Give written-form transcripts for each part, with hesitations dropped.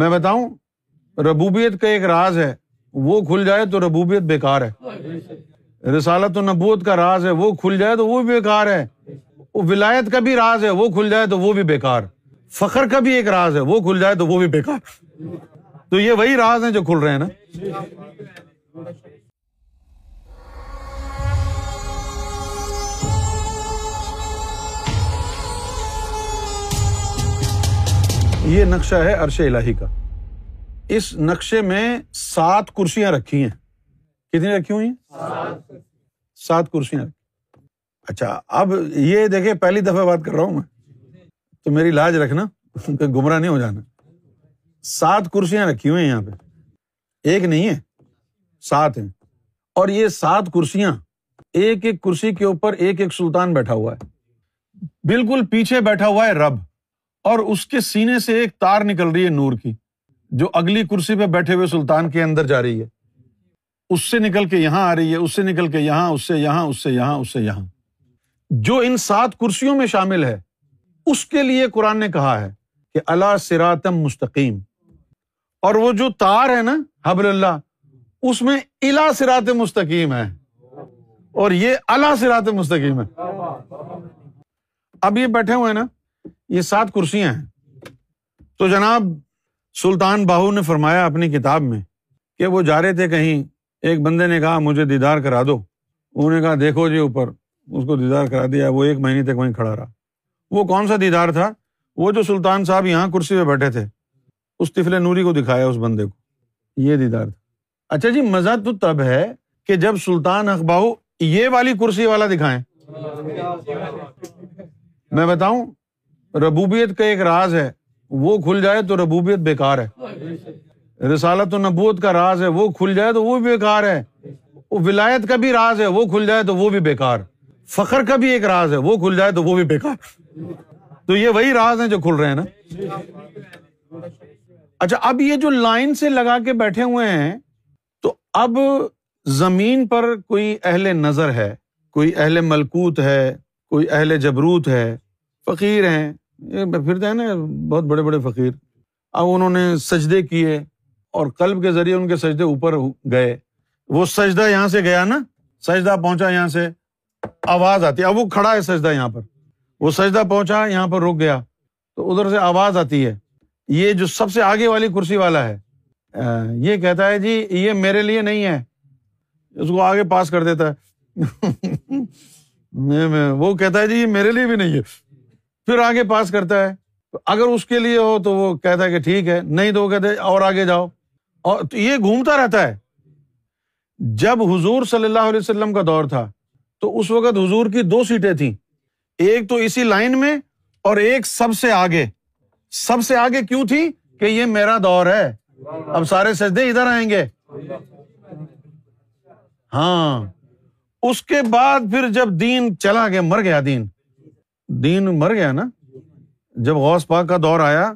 میں بتاؤں، ربوبیت کا ایک راز ہے، وہ کھل جائے تو ربوبیت بیکار ہے۔ رسالت و نبوت کا راز ہے، وہ کھل جائے تو وہ بھی بیکار ہے۔ ولایت کا بھی راز ہے، وہ کھل جائے تو وہ بھی بیکار۔ فخر کا بھی ایک راز ہے، وہ کھل جائے تو وہ بھی بیکار۔ تو یہ وہی راز ہیں جو کھل رہے ہیں نا۔ یہ نقشہ ہے عرش الہی کا۔ اس نقشے میں 7 کرسیاں رکھی ہیں۔ کتنی رکھی ہوئی ہیں؟ 7 کرسیاں۔ اچھا، اب یہ دیکھیں، پہلی دفعہ بات کر رہا ہوں میں، تو میری لاج رکھنا، گمراہ نہیں ہو جانا۔ 7 کرسیاں رکھی ہوئی ہیں یہاں پہ، ایک نہیں ہے، 7 ہیں۔ اور یہ 7 کرسیاں، ایک ایک کرسی کے اوپر ایک ایک سلطان بیٹھا ہوا ہے۔ بالکل پیچھے بیٹھا ہوا ہے رب، اور اس کے سینے سے ایک تار نکل رہی ہے نور کی، جو اگلی کرسی پہ بیٹھے ہوئے سلطان کے اندر جا رہی ہے، اس سے نکل کے یہاں آ رہی ہے، اس سے نکل کے یہاں، اس سے یہاں، اس سے یہاں، اس سے یہاں۔ جو ان 7 کرسیوں میں شامل ہے، اس کے لیے قرآن نے کہا ہے کہ الا صراط مستقیم۔ اور وہ جو تار ہے نا حبل اللہ، اس میں الا صراط مستقیم ہے، اور یہ الا صراط مستقیم ہے۔ اب یہ بیٹھے ہوئے ہیں نا، یہ 7 کرسیاں ہیں۔ تو جناب سلطان باہو نے فرمایا اپنی کتاب میں کہ وہ جا رہے تھے کہیں، ایک بندے نے کہا مجھے دیدار کرا دو، انہوں نے کہا دیکھو جی اوپر، اس کو دیدار کرا دیا۔ وہ 1 مہینے تک وہیں کھڑا رہا۔ وہ کون سا دیدار تھا؟ وہ جو سلطان صاحب یہاں کرسی پہ بیٹھے تھے، اس طفل نوری کو دکھایا اس بندے کو، یہ دیدار تھا۔ اچھا جی، مزہ تو تب ہے کہ جب سلطان حق باہو یہ والی کرسی والا دکھائیں۔ میں بتاؤں، ربوبیت کا ایک راز ہے، وہ کھل جائے تو ربوبیت بیکار ہے۔ رسالت و نبوت کا راز ہے، وہ کھل جائے تو وہ بھی بیکار ہے۔ ولایت کا بھی راز ہے، وہ کھل جائے تو وہ بھی بیکار۔ فخر کا بھی ایک راز ہے، وہ کھل جائے تو وہ بھی بیکار۔ تو یہ وہی راز ہیں جو کھل رہے ہیں نا۔ اچھا، اب یہ جو لائن سے لگا کے بیٹھے ہوئے ہیں، تو اب زمین پر کوئی اہل نظر ہے، کوئی اہل ملکوت ہے، کوئی اہل جبروت ہے، فقیر ہیں، پھرتے ہیں نا بہت بڑے بڑے فقیر۔ اب انہوں نے سجدے کیے، اور قلب کے ذریعے ان کے سجدے اوپر گئے۔ وہ سجدہ یہاں سے گیا نا، سجدہ پہنچا یہاں سے، آواز آتی ہے۔ اب وہ کھڑا ہے سجدہ یہاں پر، وہ سجدہ پہنچا یہاں پر، رک گیا تو ادھر سے آواز آتی ہے۔ یہ جو سب سے آگے والی کرسی والا ہے، یہ کہتا ہے جی یہ میرے لیے نہیں ہے، اس کو آگے پاس کر دیتا ہے۔ وہ کہتا ہے جی یہ میرے لیے بھی نہیں ہے، پھر آگے پاس کرتا ہے۔ اگر اس کے لیے ہو تو وہ کہتا ہے کہ ٹھیک ہے، نہیں تو وہ کہتے اور آگے جاؤ، اور تو یہ گھومتا رہتا ہے۔ جب حضور صلی اللہ علیہ وسلم کا دور تھا، تو اس وقت حضور کی 2 سیٹیں تھیں، ایک تو اسی لائن میں اور ایک سب سے آگے۔ سب سے آگے کیوں تھی؟ کہ یہ میرا دور ہے، اب سارے سجدے ادھر آئیں گے۔ ہاں، اس کے بعد پھر جب دین چلا گیا، مر گیا دین مر گیا نا۔ جب غوث پاک کا دور آیا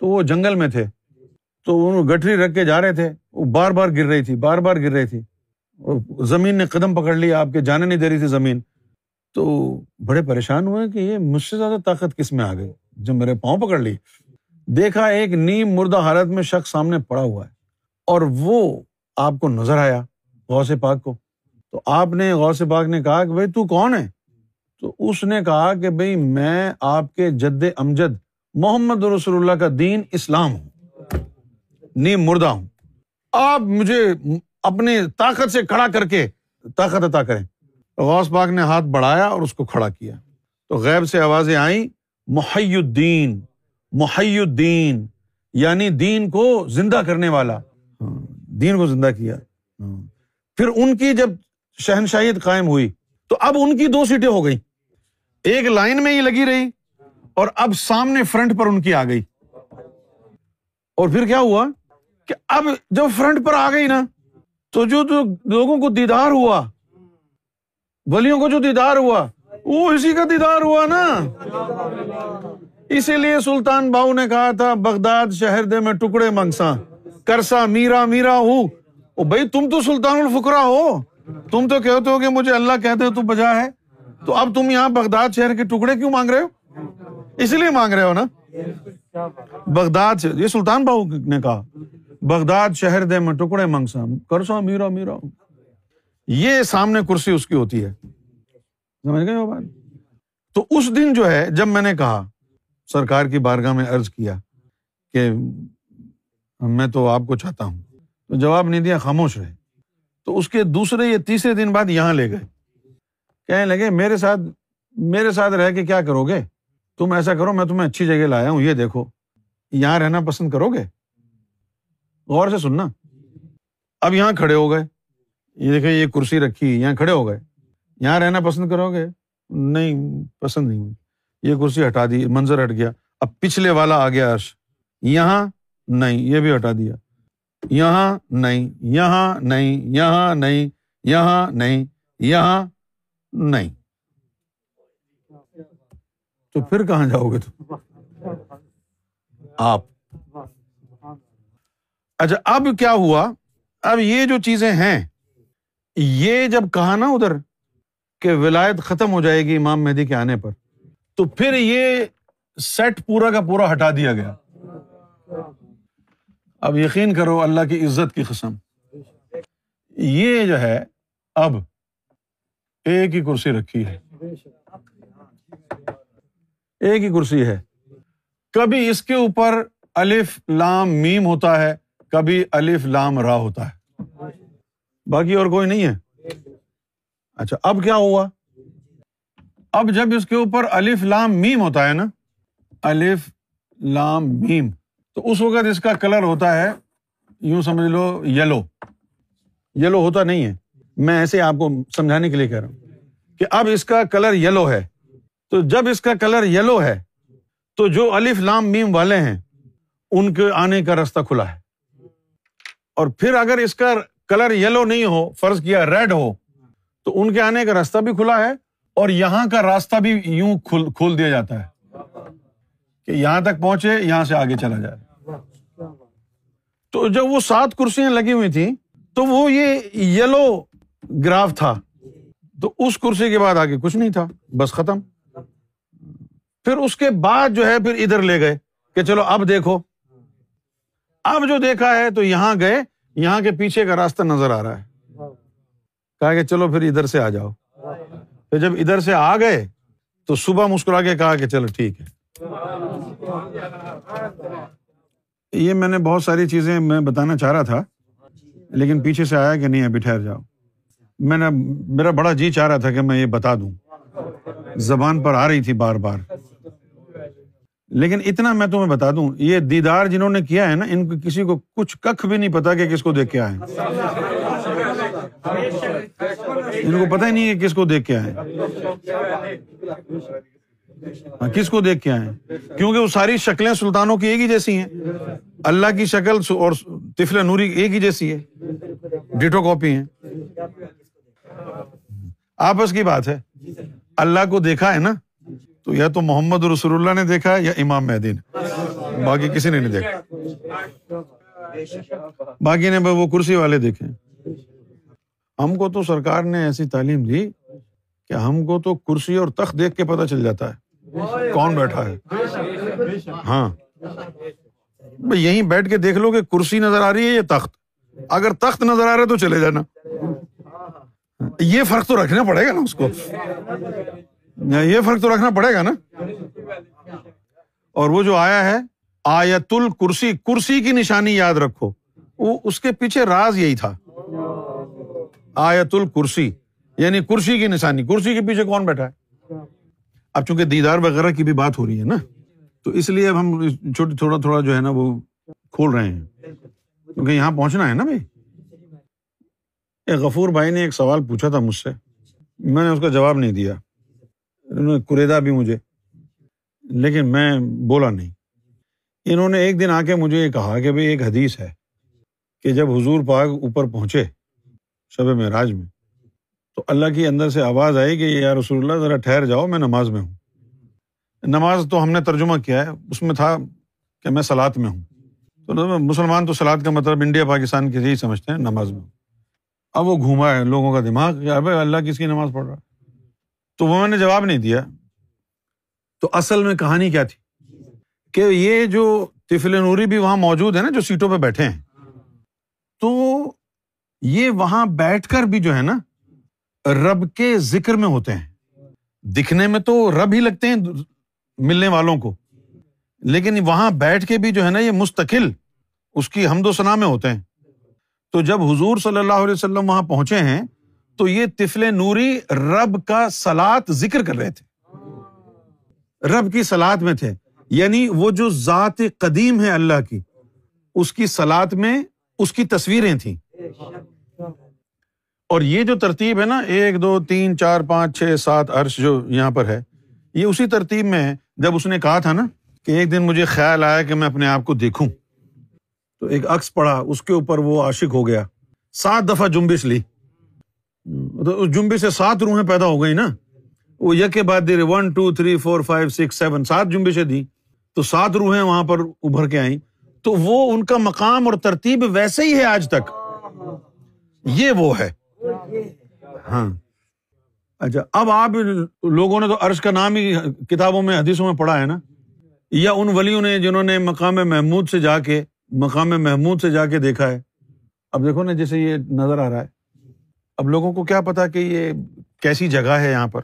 تو وہ جنگل میں تھے، تو انہوں گٹھری رکھ کے جا رہے تھے، وہ بار بار گر رہی تھی، بار بار گر رہی تھی، اور زمین نے قدم پکڑ لیا، آپ کے جانے نہیں دے رہی تھی زمین۔ تو بڑے پریشان ہوئے کہ یہ مجھ سے زیادہ طاقت کس میں آ گئی، جب میرے پاؤں پکڑ لی۔ دیکھا ایک نیم مردہ حالت میں شخص سامنے پڑا ہوا ہے، اور وہ آپ کو نظر آیا، غوث پاک کو۔ تو آپ نے، غوث پاک نے کہا کہ بھائی تو کون ہے؟ تو اس نے کہا کہ بھائی میں آپ کے جد امجد محمد رسول اللہ کا دین اسلام ہوں، نیم مردہ ہوں، آپ مجھے اپنے طاقت سے کھڑا کر کے طاقت عطا کریں۔ غوث پاک نے ہاتھ بڑھایا اور اس کو کھڑا کیا، تو غیب سے آوازیں آئیں، محی الدین، محی الدین، یعنی دین کو زندہ کرنے والا۔ دین کو زندہ کیا۔ پھر ان کی جب شہنشاہیت قائم ہوئی، تو اب ان کی 2 سیٹیں ہو گئیں، ایک لائن میں ہی لگی رہی، اور اب سامنے فرنٹ پر ان کی آ گئی۔ اور پھر کیا ہوا کہ اب جب فرنٹ پر آ گئی نا، تو جو لوگوں کو دیدار ہوا، ولیوں کو جو دیدار ہوا، وہ اسی کا دیدار ہوا نا۔ اسی لیے سلطان باہو نے کہا تھا، بغداد شہر دے میں ٹکڑے منگساں، کرسا میرا میرا ہوں۔ او بھائی تم تو سلطان الفقراء ہو، تم تو کہتے ہو کہ مجھے اللہ کہتے ہو تو بجا ہے، تو اب تم یہاں بغداد شہر کے ٹکڑے کیوں مانگ رہے ہو؟ اس لیے مانگ رہے ہو نا۔ بغداد، یہ سلطان باہو نے کہا، بغداد شہر دے میں ٹکڑے منگسا کرسو امیرو میرو، یہ سامنے کرسی اس کی ہوتی ہے، سمجھ گئے وہ بات؟ تو اس دن جو ہے جب میں نے کہا، سرکار کی بارگاہ میں عرض کیا کہ میں تو آپ کو چاہتا ہوں، تو جواب نہیں دیا، خاموش رہے۔ تو اس کے دوسرے یا تیسرے دن بعد یہاں لے گئے، کہنے لگے میرے ساتھ رہ کے کیا کرو گے تم، ایسا کرو میں تمہیں اچھی جگہ لایا ہوں، یہ دیکھو، یہاں رہنا پسند کرو گے؟ غور سے سننا۔ اب یہاں کھڑے ہو گئے، یہ دیکھیں یہ کرسی رکھی، یہاں کھڑے ہو گئے، یہاں رہنا پسند کرو گے؟ نہیں، پسند نہیں ہوئی، یہ کرسی ہٹا دی، منظر ہٹ گیا۔ اب پچھلے والا آ گیا عرش، یہاں نہیں، یہ بھی ہٹا دیا، یہاں نہیں، یہاں نہیں، یہاں نہیں، یہاں نہیں، یہاں نہیں، تو پھر کہاں جاؤ گے تم آپ؟ اچھا اب کیا ہوا، اب یہ جو چیزیں ہیں، یہ جب کہا نا ادھر کہ ولایت ختم ہو جائے گی امام مہدی کے آنے پر، تو پھر یہ سیٹ پورا کا پورا ہٹا دیا گیا۔ اب یقین کرو اللہ کی عزت کی قسم، یہ جو ہے اب ایک ہی کرسی رکھی ہے، ایک ہی کرسی ہے، کبھی اس کے اوپر الف لام میم ہوتا ہے، کبھی الف لام را ہوتا ہے، باقی اور کوئی نہیں ہے۔ اچھا اب کیا ہوا، اب جب اس کے اوپر الف لام میم ہوتا ہے نا، الف لام میم، تو اس وقت اس کا کلر ہوتا ہے، یوں سمجھ لو یلو، یلو ہوتا نہیں ہے، میں ایسے آپ کو سمجھانے کے لیے کہہ رہا ہوں کہ اب اس کا کلر یلو ہے، تو جب اس کا کلر یلو ہے تو جو الف لام میم والے ہیں ان کے آنے کا راستہ کھلا ہے، اور پھر اگر اس کا کلر یلو نہیں ہو، فرض کیا ریڈ ہو، تو ان کے آنے کا راستہ بھی کھلا ہے، اور یہاں کا راستہ بھی یوں کھول دیا جاتا ہے کہ یہاں تک پہنچے، یہاں سے آگے چلا جائے۔ تو جب وہ 7 کرسیاں لگی ہوئی تھیں تو وہ یہ یلو گراف تھا، تو اس کرسی کے بعد آگے کچھ نہیں تھا، بس ختم۔ پھر اس کے بعد جو ہے پھر ادھر لے گئے کہ چلو اب دیکھو، اب جو دیکھا ہے تو یہاں گئے، یہاں کے پیچھے کا راستہ نظر آ رہا ہے، کہا کہ چلو پھر ادھر سے آ جاؤ، پھر جب ادھر سے آ گئے تو صبح مسکرا کے کہا کہ چلو ٹھیک ہے۔ یہ میں نے بہت ساری چیزیں میں بتانا چاہ رہا تھا، لیکن پیچھے سے آیا کہ نہیں ابھی ٹھہر جاؤ، میں نے، میرا بڑا جی چاہ رہا تھا کہ میں یہ بتا دوں، زبان پر آ رہی تھی بار بار، لیکن اتنا میں تمہیں بتا دوں، یہ دیدار جنہوں نے کیا ہے نا، ان کو کسی کو کچھ ککھ بھی نہیں پتا کہ کس کو دیکھ کے آئے، ان کو پتا ہی نہیں کہ کس کو دیکھ کے آئے، کس کو دیکھ کے آئے، کیونکہ وہ ساری شکلیں سلطانوں کی ایک ہی جیسی ہیں، اللہ کی شکل اور طفل نوری ایک ہی جیسی ہے، ڈیٹو کاپی ہیں، آپس کی بات ہے۔ اللہ کو دیکھا ہے نا تو یا تو محمد رسول اللہ نے دیکھا ہے یا امام مہدی نے، باقی کسی نے نہیں دیکھا، باقی نے وہ کرسی والے دیکھے۔ ہم کو تو سرکار نے ایسی تعلیم دی کہ ہم کو تو کرسی اور تخت دیکھ کے پتہ چل جاتا ہے کون بیٹھا ہے۔ ہاں یہیں بیٹھ کے دیکھ لو کہ کرسی نظر آ رہی ہے یا تخت، اگر تخت نظر آ رہا ہے تو چلے جانا، یہ فرق تو رکھنا پڑے گا نا، اس کو یہ فرق تو رکھنا پڑے گا نا۔ اور وہ جو آیا ہے آیت الکرسی، کرسی کی نشانی یاد رکھو، وہ اس کے پیچھے راز یہی تھا، آیت الکرسی یعنی کرسی کی نشانی، کرسی کے پیچھے کون بیٹھا ہے۔ اب چونکہ دیدار وغیرہ کی بھی بات ہو رہی ہے نا، تو اس لیے اب ہم تھوڑا تھوڑا جو ہے نا وہ کھول رہے ہیں، کیونکہ یہاں پہنچنا ہے نا بھائی۔ ایک غفور بھائی نے ایک سوال پوچھا تھا مجھ سے، میں نے اس کا جواب نہیں دیا، انہوں نے کریدا بھی مجھے، لیکن میں بولا نہیں۔ انہوں نے ایک دن آ کے مجھے یہ کہا کہ بھئی ایک حدیث ہے کہ جب حضور پاک اوپر پہنچے شب معراج میں تو اللہ کی اندر سے آواز آئی کہ یا رسول اللہ ذرا ٹھہر جاؤ، میں نماز میں ہوں۔ نماز تو ہم نے ترجمہ کیا ہے، اس میں تھا کہ میں صلاۃ میں ہوں، تو مسلمان تو صلاۃ کا مطلب انڈیا پاکستان کے یہی سمجھتے ہیں، نماز میں ہوں۔ اب وہ گھوما ہے لوگوں کا دماغ کہ ابے اللہ کس کی نماز پڑھ رہا ہے، تو وہ میں نے جواب نہیں دیا۔ تو اصل میں کہانی کیا تھی کہ یہ جو طفل نوری بھی وہاں موجود ہے نا، جو سیٹوں پہ بیٹھے ہیں، تو یہ وہاں بیٹھ کر بھی جو ہے نا رب کے ذکر میں ہوتے ہیں۔ دکھنے میں تو رب ہی لگتے ہیں ملنے والوں کو، لیکن وہاں بیٹھ کے بھی جو ہے نا یہ مستقل اس کی حمد و ثنا میں ہوتے ہیں۔ تو جب حضور صلی اللہ علیہ وسلم وہاں پہنچے ہیں تو یہ طفل نوری رب کا صلات ذکر کر رہے تھے، رب کی صلات میں تھے، یعنی وہ جو ذات قدیم ہے اللہ کی، اس کی صلات میں اس کی تصویریں تھیں۔ اور یہ جو ترتیب ہے نا، 1 2 3 4 5 6 7 عرش جو یہاں پر ہے، یہ اسی ترتیب میں ہے۔ جب اس نے کہا تھا نا کہ ایک دن مجھے خیال آیا کہ میں اپنے آپ کو دیکھوں، تو ایک عکس پڑا، اس کے اوپر وہ عاشق ہو گیا، 7 دفعہ جنبش لی، تو اس جنبش سے 7 روحیں پیدا ہو گئی نا۔ وہ یک کے بعد دے رہے 1 2 3 4 5 6 7 7 جنبشیں دیں، تو 7 روحیں وہاں پر ابھر کے آئیں۔ تو وہ ان کا مقام اور ترتیب ویسے ہی ہے آج تک، یہ وہ ہے۔ ہاں اچھا، اب آپ لوگوں نے تو عرش کا نام ہی کتابوں میں، حدیثوں میں پڑھا ہے نا، یا ان ولیوں نے جنہوں نے مقام محمود سے جا کے دیکھا ہے۔ اب دیکھو نا، جیسے یہ نظر آ رہا ہے، اب لوگوں کو کیا پتا کہ یہ کیسی جگہ ہے، یہاں پر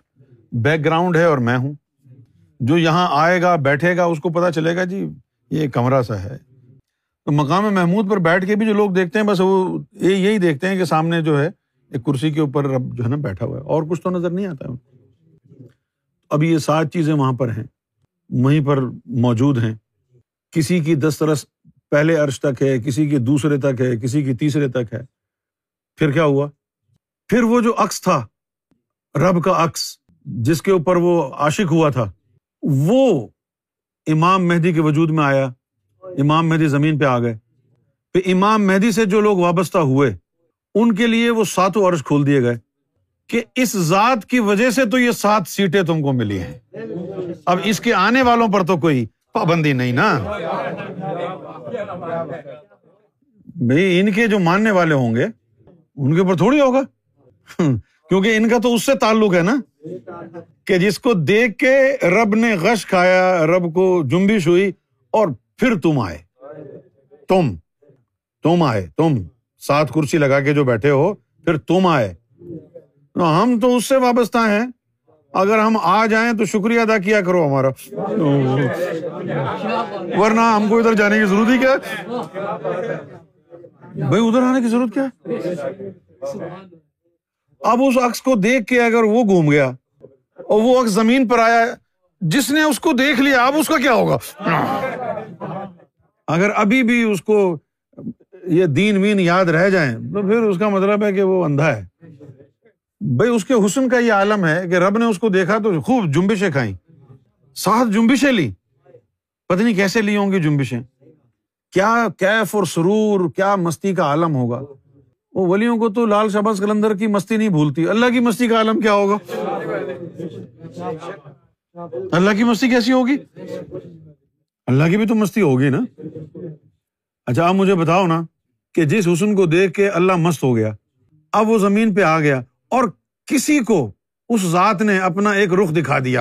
بیک گراؤنڈ ہے اور میں ہوں۔ جو یہاں آئے گا بیٹھے گا اس کو پتا چلے گا جی یہ کمرہ سا ہے۔ تو مقام محمود پر بیٹھ کے بھی جو لوگ دیکھتے ہیں، بس وہ یہی دیکھتے ہیں کہ سامنے جو ہے ایک کرسی کے اوپر رب جو ہے نا بیٹھا ہوا ہے، اور کچھ تو نظر نہیں آتا ہے۔ اب یہ 7 چیزیں وہاں پر ہیں، وہیں پر موجود ہیں۔ کسی کی دسترس پہلے عرش تک ہے، کسی کی دوسرے تک ہے، کسی کی تیسرے تک ہے۔ پھر کیا ہوا؟ پھر وہ جو عکس تھا رب کا، عکس جس کے اوپر وہ عاشق ہوا تھا، وہ امام مہدی کے وجود میں آیا، امام مہدی زمین پہ آ گئے۔ پھر امام مہدی سے جو لوگ وابستہ ہوئے ان کے لیے وہ 7 عرش کھول دیے گئے کہ اس ذات کی وجہ سے تو یہ 7 سیٹیں تم کو ملی ہیں، اب اس کے آنے والوں پر تو کوئی پابندی نہیں نا بھئی۔ ان کے جو ماننے والے ہوں گے ان کے اوپر تھوڑی ہوگا، کیونکہ ان کا تو اس سے تعلق ہے نا کہ جس کو دیکھ کے رب نے غش کھایا، رب کو جنبش ہوئی، اور پھر تم آئے 7 کرسی لگا کے جو بیٹھے ہو، پھر تم آئے۔ ہم تو اس سے وابستہ ہیں، اگر ہم آ جائیں تو شکریہ ادا کیا کرو ہمارا، ورنہ ہم کو ادھر جانے کی ضرورت ہی کیا ہے بھائی، ادھر آنے کی ضرورت کیا ہے۔ اب اس عکس کو دیکھ کے اگر وہ گھوم گیا اور وہ عکس زمین پر آیا، جس نے اس کو دیکھ لیا اب اس کا کیا ہوگا؟ اگر ابھی بھی اس کو یہ دین وین یاد رہ جائیں تو پھر اس کا مطلب ہے کہ وہ اندھا ہے بھائی۔ اس کے حسن کا یہ عالم ہے کہ رب نے اس کو دیکھا تو خوب جنبشیں کھائیں، 7 جنبشیں لی، پتہ نہیں کیسے لی ہوں گی جنبشیں، کیا کیف اور سرور، کیا مستی کا عالم ہوگا۔ وہ ولیوں کو تو لال شہباز قلندر کی مستی نہیں بھولتی، اللہ کی مستی کا عالم کیا ہوگا، اللہ کی مستی کیسی ہوگی، اللہ کی بھی تو مستی ہوگی نا۔ اچھا آپ مجھے بتاؤ نا کہ جس حسن کو دیکھ کے اللہ مست ہو گیا، اب وہ زمین پہ آ گیا اور کسی کو اس ذات نے اپنا ایک رخ دکھا دیا،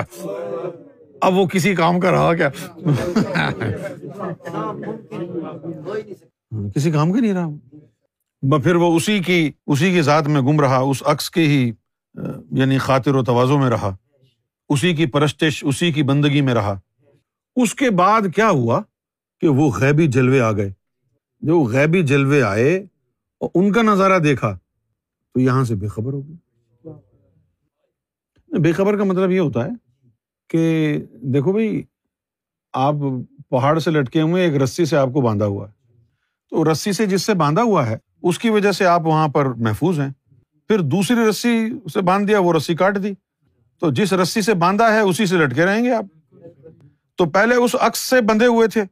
اب وہ کسی کام کا رہا کیا؟ کسی کام کا نہیں رہا، پھر وہ اسی کی ذات میں گم رہا، اس عکس کے ہی یعنی خاطر و توازو میں رہا، اسی کی پرستش، اسی کی بندگی میں رہا۔ اس کے بعد کیا ہوا کہ وہ غیبی جلوے آ گئے، جو غیبی جلوے آئے اور ان کا نظارہ دیکھا تو یہاں سے بے خبر ہو گیا۔ بے خبر کا مطلب یہ ہوتا ہے کہ دیکھو بھائی، آپ پہاڑ سے لٹکے ہوئے، ایک رسی سے آپ کو باندھا ہوا ہے، تو رسی سے جس سے باندھا ہوا ہے اس کی وجہ سے آپ وہاں پر محفوظ ہیں، پھر دوسری رسی سے باندھ دیا، وہ رسی کاٹ دی، تو جس رسی سے باندھا ہے اسی سے لٹکے رہیں گے آپ۔ تو پہلے اس عکس سے بندھے ہوئے تھے،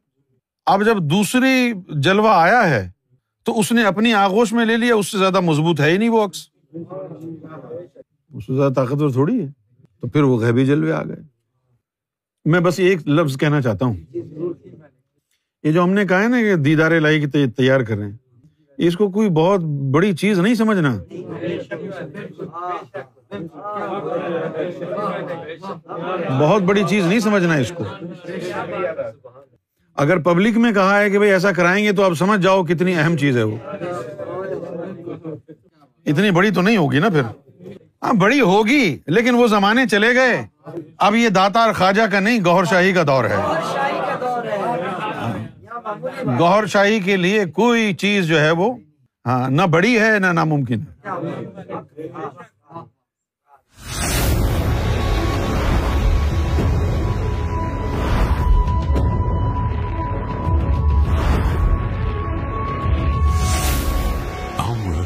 اب جب دوسری جلوہ آیا ہے تو اس نے اپنی آغوش میں لے لیا، اس سے زیادہ مضبوط ہے ہی نہیں وہ عکس، اس سے زیادہ طاقتور تھوڑی ہے، تو پھر وہ غیبی جلوے آ گئے۔ میں بس ایک لفظ کہنا چاہتا ہوں، یہ جو ہم نے کہا ہے نا کہ دیدار الہی کی تیار کر رہے ہیں، اس کو کوئی بہت بڑی چیز نہیں سمجھنا۔ بہت بڑی چیز نہیں سمجھنا اس کو، اگر پبلک میں کہا ہے کہ بھئی ایسا کرائیں گے تو آپ سمجھ جاؤ کتنی اہم چیز ہے وہ، اتنی بڑی تو نہیں ہوگی نا، پھر ہاں بڑی ہوگی لیکن وہ زمانے چلے گئے، اب یہ داتا اور خواجہ کا نہیں گوہر شاہی کا دور ہے۔ گوہر شاہی کے لیے کوئی چیز جو ہے وہ ہاں نہ بڑی ہے نہ ناممکن ہے۔ ALRA